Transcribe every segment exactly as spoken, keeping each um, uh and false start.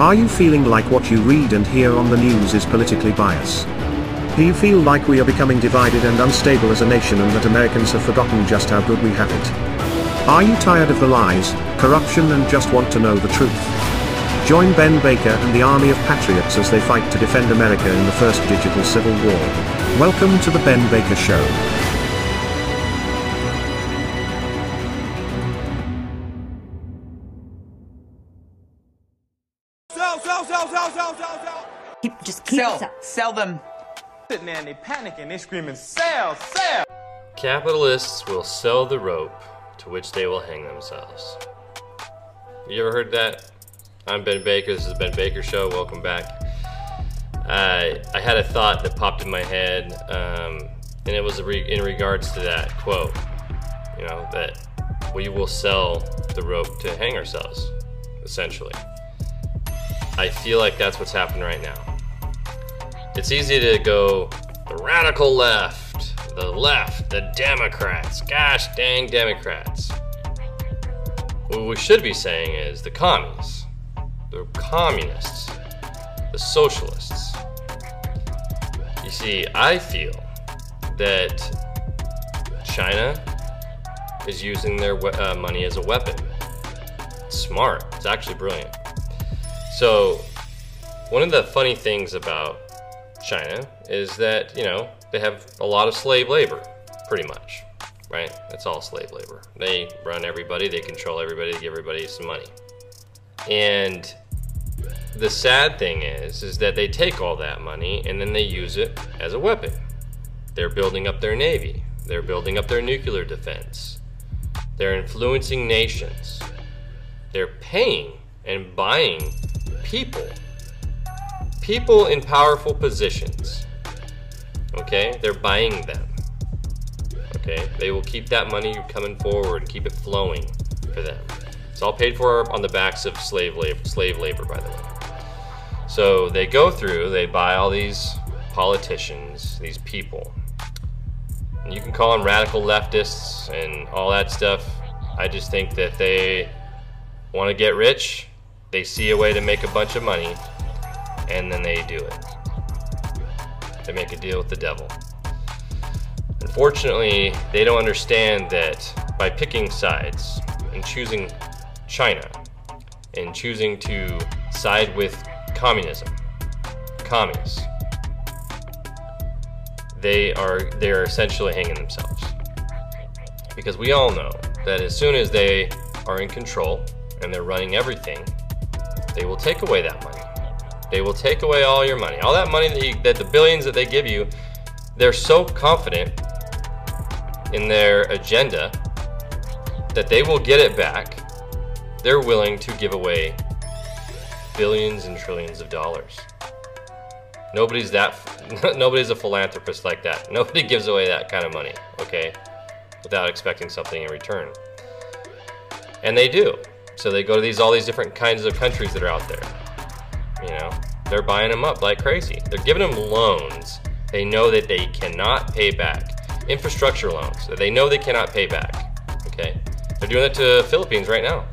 Are you feeling like what you read and hear on the news is politically biased? Do you feel like we are becoming divided and unstable as a nation and that Americans have forgotten just how good we have it? Are you tired of the lies, corruption and just want to know the truth? Join Ben Baker and the army of patriots as they fight to defend America in the first digital civil war. Welcome to the Ben Baker Show. Sell, sell, sell, sell, sell, sell. Keep, just keep sell, sell, sell them. Sitting there and they panicking, they screaming, sell, sell. Capitalists will sell the rope to which they will hang themselves. You ever heard that? I'm Ben Baker. This is the Ben Baker Show. Welcome back. I I had a thought that popped in my head, um, and it was re in regards to that quote. You know that we will sell the rope to hang ourselves, essentially. I feel like that's what's happening right now. It's easy to go the radical left, the left, the Democrats, gosh dang Democrats. What we should be saying is the commies, the communists, the socialists. You see, I feel that China is using their we uh, money as a weapon. It's smart, it's actually brilliant. So, one of the funny things about China is that, you know, they have a lot of slave labor, pretty much, right? It's all slave labor. They run everybody, they control everybody, they give everybody some money. And the sad thing is, is that they take all that money and then they use it as a weapon. They're building up their navy. They're building up their nuclear defense. They're influencing nations. They're paying and buying people people in powerful positions. Okay, they're buying them. Okay, they will keep that money coming forward, keep it flowing for them. It's all paid for on the backs of slave labor slave labor by the way. So they go through, they buy all these politicians, these people, and you can call them radical leftists and all that stuff. I just think that they want to get rich. They see a way to make a bunch of money, and then they do it. They make a deal with the devil. Unfortunately, they don't understand that by picking sides and choosing China and choosing to side with communism, commies, they are they are essentially hanging themselves. Because we all know that as soon as they are in control and they're running everything, they will take away that money. They will take away all your money. All that money that, you, that the billions that they give you, they're so confident in their agenda that they will get it back. They're willing to give away billions and trillions of dollars. Nobody's that, nobody's a philanthropist like that. Nobody gives away that kind of money, okay, without expecting something in return. And they do. So they go to these all these different kinds of countries that are out there. You know, they're buying them up like crazy. They're giving them loans they know that they cannot pay back. Infrastructure loans that they know they cannot pay back. Okay, they're doing it to Philippines right now.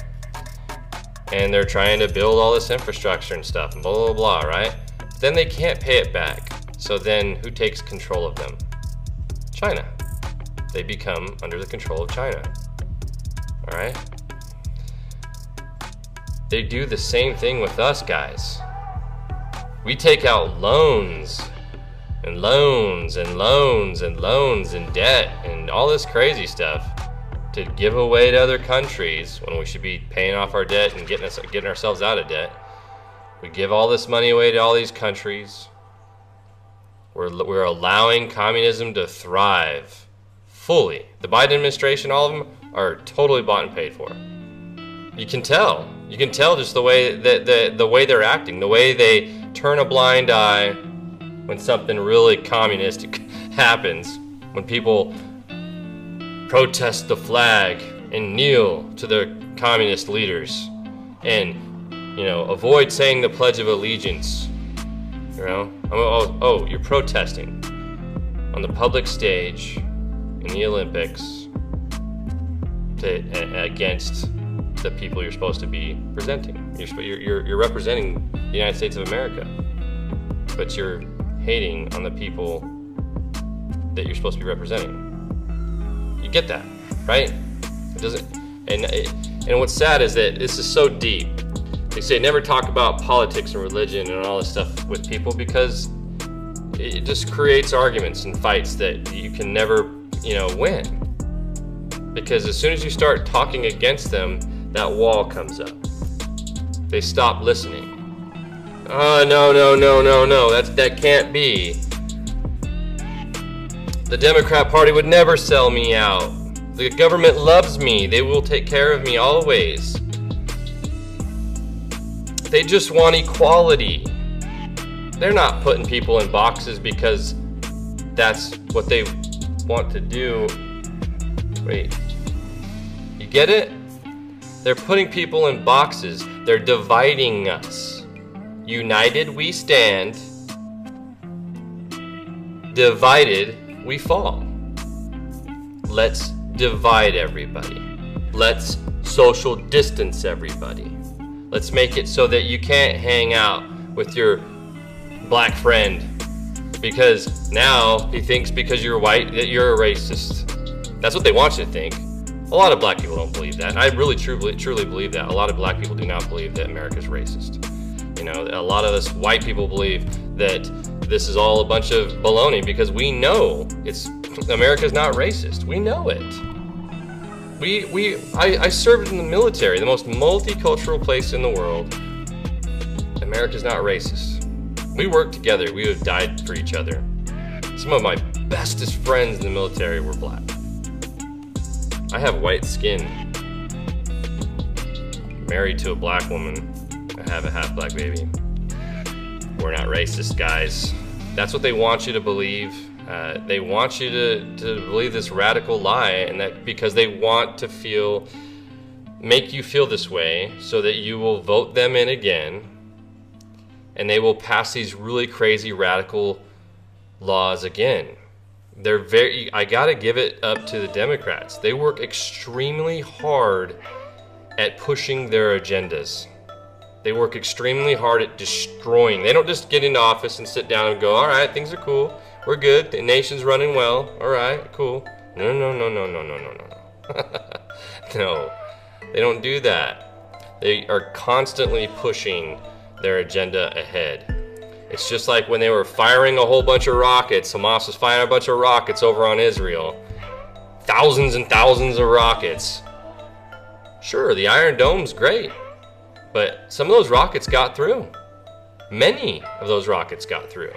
And they're trying to build all this infrastructure and stuff and blah, blah, blah, right? But then they can't pay it back. So then who takes control of them? China. They become under the control of China, all right? They do the same thing with us, guys. We take out loans and loans and loans and loans and debt and all this crazy stuff to give away to other countries when we should be paying off our debt and getting us getting ourselves out of debt. We give all this money away to all these countries. We're, we're allowing communism to thrive fully. The Biden administration, all of them, are totally bought and paid for. You can tell. You can tell just the way that the, the way they're acting, the way they turn a blind eye when something really communist happens, when people protest the flag and kneel to their communist leaders and, you know, avoid saying the Pledge of Allegiance. You know, oh, oh, oh you're protesting on the public stage in the Olympics to, uh, against the people you're supposed to be presenting. You're, you're, you're representing the United States of America, but you're hating on the people that you're supposed to be representing. You get that, right? It doesn't, and it, and what's sad is that this is so deep. They say never talk about politics and religion and all this stuff with people because it just creates arguments and fights that you can never, you know, win. Because as soon as you start talking against them, that wall comes up. They stop listening. Oh, no, no, no, no, no, that's, that can't be. The Democrat Party would never sell me out. The government loves me. They will take care of me always. They just want equality. They're not putting people in boxes because that's what they want to do. Wait, you get it? They're putting people in boxes. They're dividing us. United we stand, divided we fall. Let's divide everybody. Let's social distance everybody. Let's make it so that you can't hang out with your black friend because now he thinks because you're white that you're a racist. That's what they want you to think. A lot of black people don't believe that. I really truly truly believe that. A lot of black people do not believe that America's racist. You know, a lot of us white people believe that this is all a bunch of baloney because we know it's America's not racist. We know it. We we I, I served in the military, the most multicultural place in the world. America's not racist. We worked together. We would have died for each other. Some of my bestest friends in the military were black. I have white skin. Married to a black woman. I have a half black baby. We're not racist, guys. That's what they want you to believe. Uh, they want you to, to believe this radical lie, and that because they want to feel, make you feel this way so that you will vote them in again. And they will pass these really crazy radical laws again. They're very, I gotta give it up to the Democrats. They work extremely hard at pushing their agendas. They work extremely hard at destroying. They don't just get into office and sit down and go, all right, things are cool, we're good, the nation's running well, all right, cool. No, no, no, no, no, no, no, no. No, they don't do that. They are constantly pushing their agenda ahead. It's just like when they were firing a whole bunch of rockets. Hamas was firing a bunch of rockets over on Israel. Thousands and thousands of rockets. Sure, the Iron Dome's great, but some of those rockets got through. Many of those rockets got through.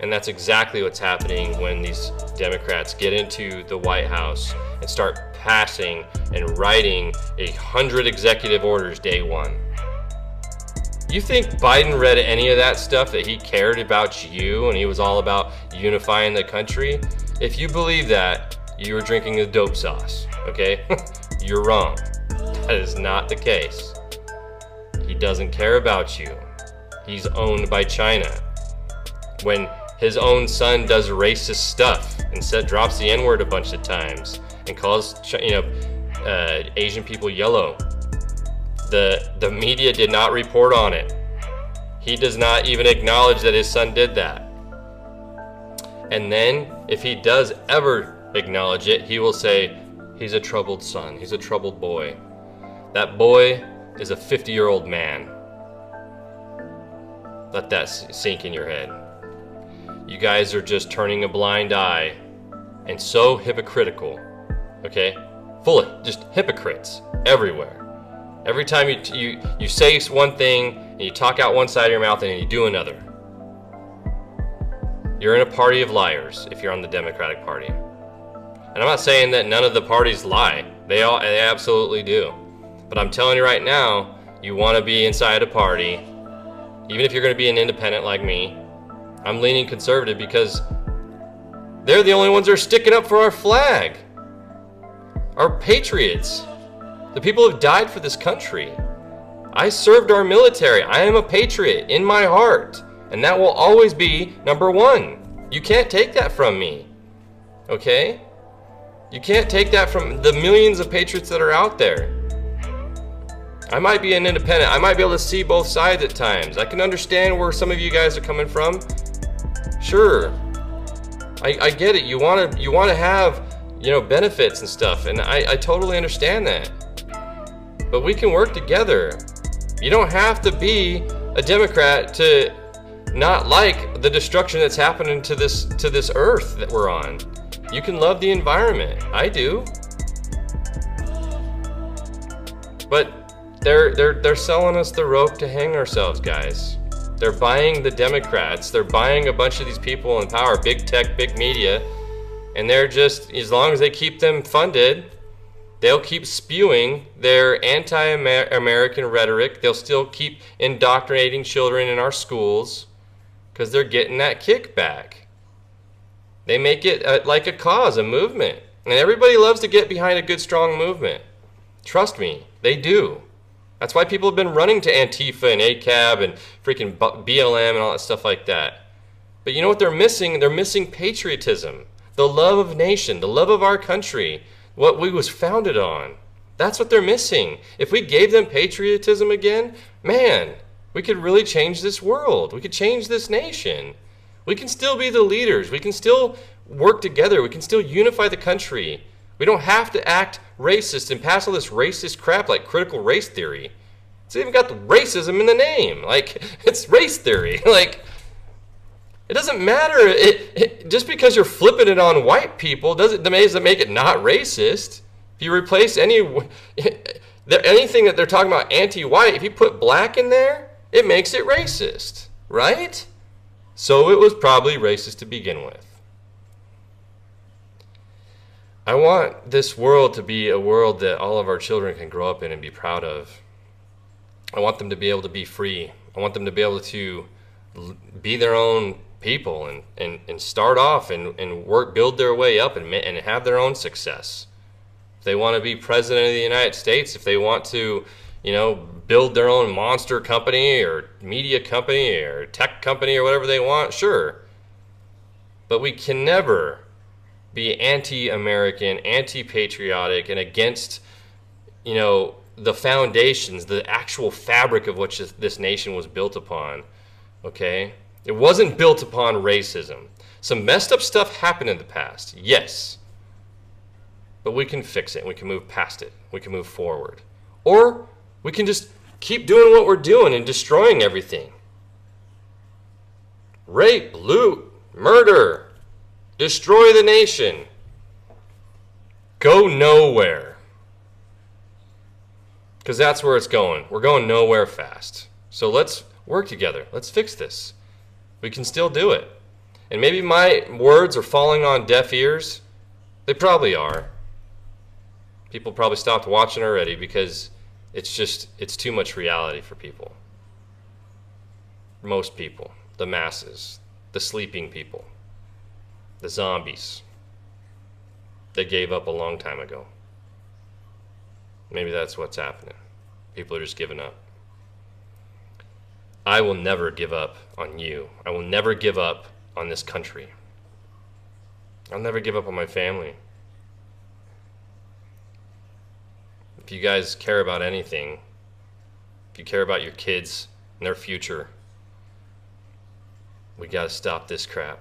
And that's exactly what's happening when these Democrats get into the White House and start passing and writing a hundred executive orders day one. You think Biden read any of that stuff, that he cared about you and he was all about unifying the country? If you believe that, you are drinking the dope sauce, okay? You're wrong. That is not the case. He doesn't care about you. He's owned by China. When his own son does racist stuff and said, drops the N-word a bunch of times and calls, you know, uh, Asian people yellow, The, the media did not report on it. He does not even acknowledge that his son did that. And then, if he does ever acknowledge it, he will say, he's a troubled son, he's a troubled boy. That boy is a fifty-year-old man. Let that sink in your head. You guys are just turning a blind eye and so hypocritical, okay? Full of just hypocrites everywhere. Every time you, you, you say one thing, and you talk out one side of your mouth, and you do another. You're in a party of liars if you're on the Democratic Party. And I'm not saying that none of the parties lie. They all, they absolutely do. But I'm telling you right now, you want to be inside a party, even if you're going to be an independent like me. I'm leaning conservative because they're the only ones that are sticking up for our flag. Our patriots. The people have died for this country. I served our military. I am a patriot in my heart. And that will always be number one. You can't take that from me, okay? You can't take that from the millions of patriots that are out there. I might be an independent. I might be able to see both sides at times. I can understand where some of you guys are coming from. Sure, I, I get it. You want to you want to have, you know, benefits and stuff, and I, I totally understand that. But we can work together. You don't have to be a Democrat to not like the destruction that's happening to this to this earth that we're on. You can love the environment. I do. But they're they're they're selling us the rope to hang ourselves, guys. They're buying the Democrats. They're buying a bunch of these people in power, big tech, big media, and they're just, as long as they keep them funded, they'll keep spewing their anti-American rhetoric. They'll still keep indoctrinating children in our schools because they're getting that kickback. They make it a, like a cause, a movement. And everybody loves to get behind a good, strong movement. Trust me, they do. That's why people have been running to Antifa and A C A B and freaking B L M and all that stuff like that. But you know what they're missing? They're missing patriotism, the love of nation, the love of our country, what we was founded on. That's what they're missing. If we gave them patriotism again, man, we could really change this world. We could change this nation. We can still be the leaders. We can still work together. We can still unify the country. We don't have to act racist and pass all this racist crap like critical race theory. It's even got the racism in the name. Like, it's race theory. Like, it doesn't matter. It, it, just because you're flipping it on white people doesn't doesn't make it not racist. If you replace any anything that they're talking about anti-white, if you put black in there, it makes it racist, right? So it was probably racist to begin with. I want this world to be a world that all of our children can grow up in and be proud of. I want them to be able to be free. I want them to be able to be their own people and, and, and start off and, and work, build their way up and, and have their own success. If they want to be president of the United States, if they want to, you know, build their own monster company or media company or tech company or whatever they want, sure. But we can never be anti-American, anti-patriotic, and against, you know, the foundations, the actual fabric of which this nation was built upon. Okay? It wasn't built upon racism. Some messed up stuff happened in the past, yes. But we can fix it. We can move past it. We can move forward. Or we can just keep doing what we're doing and destroying everything. Rape, loot, murder. Destroy the nation. Go nowhere. Because that's where it's going. We're going nowhere fast. So let's work together. Let's fix this. We can still do it. And maybe my words are falling on deaf ears. They probably are. People probably stopped watching already because it's just, it's too much reality for people. Most people, the masses, the sleeping people, the zombies. They gave up a long time ago. Maybe that's what's happening. People are just giving up. I will never give up on you. I will never give up on this country. I'll never give up on my family. If you guys care about anything, if you care about your kids and their future, we gotta stop this crap.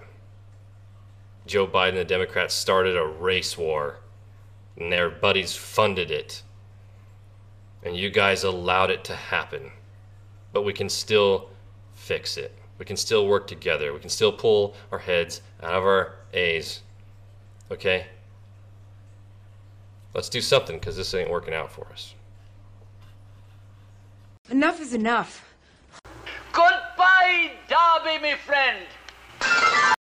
Joe Biden and the Democrats started a race war, and their buddies funded it. And you guys allowed it to happen. But we can still fix it. We can still work together. We can still pull our heads out of our A's. Okay? Let's do something, because this ain't working out for us. Enough is enough. Goodbye, Derby, my friend.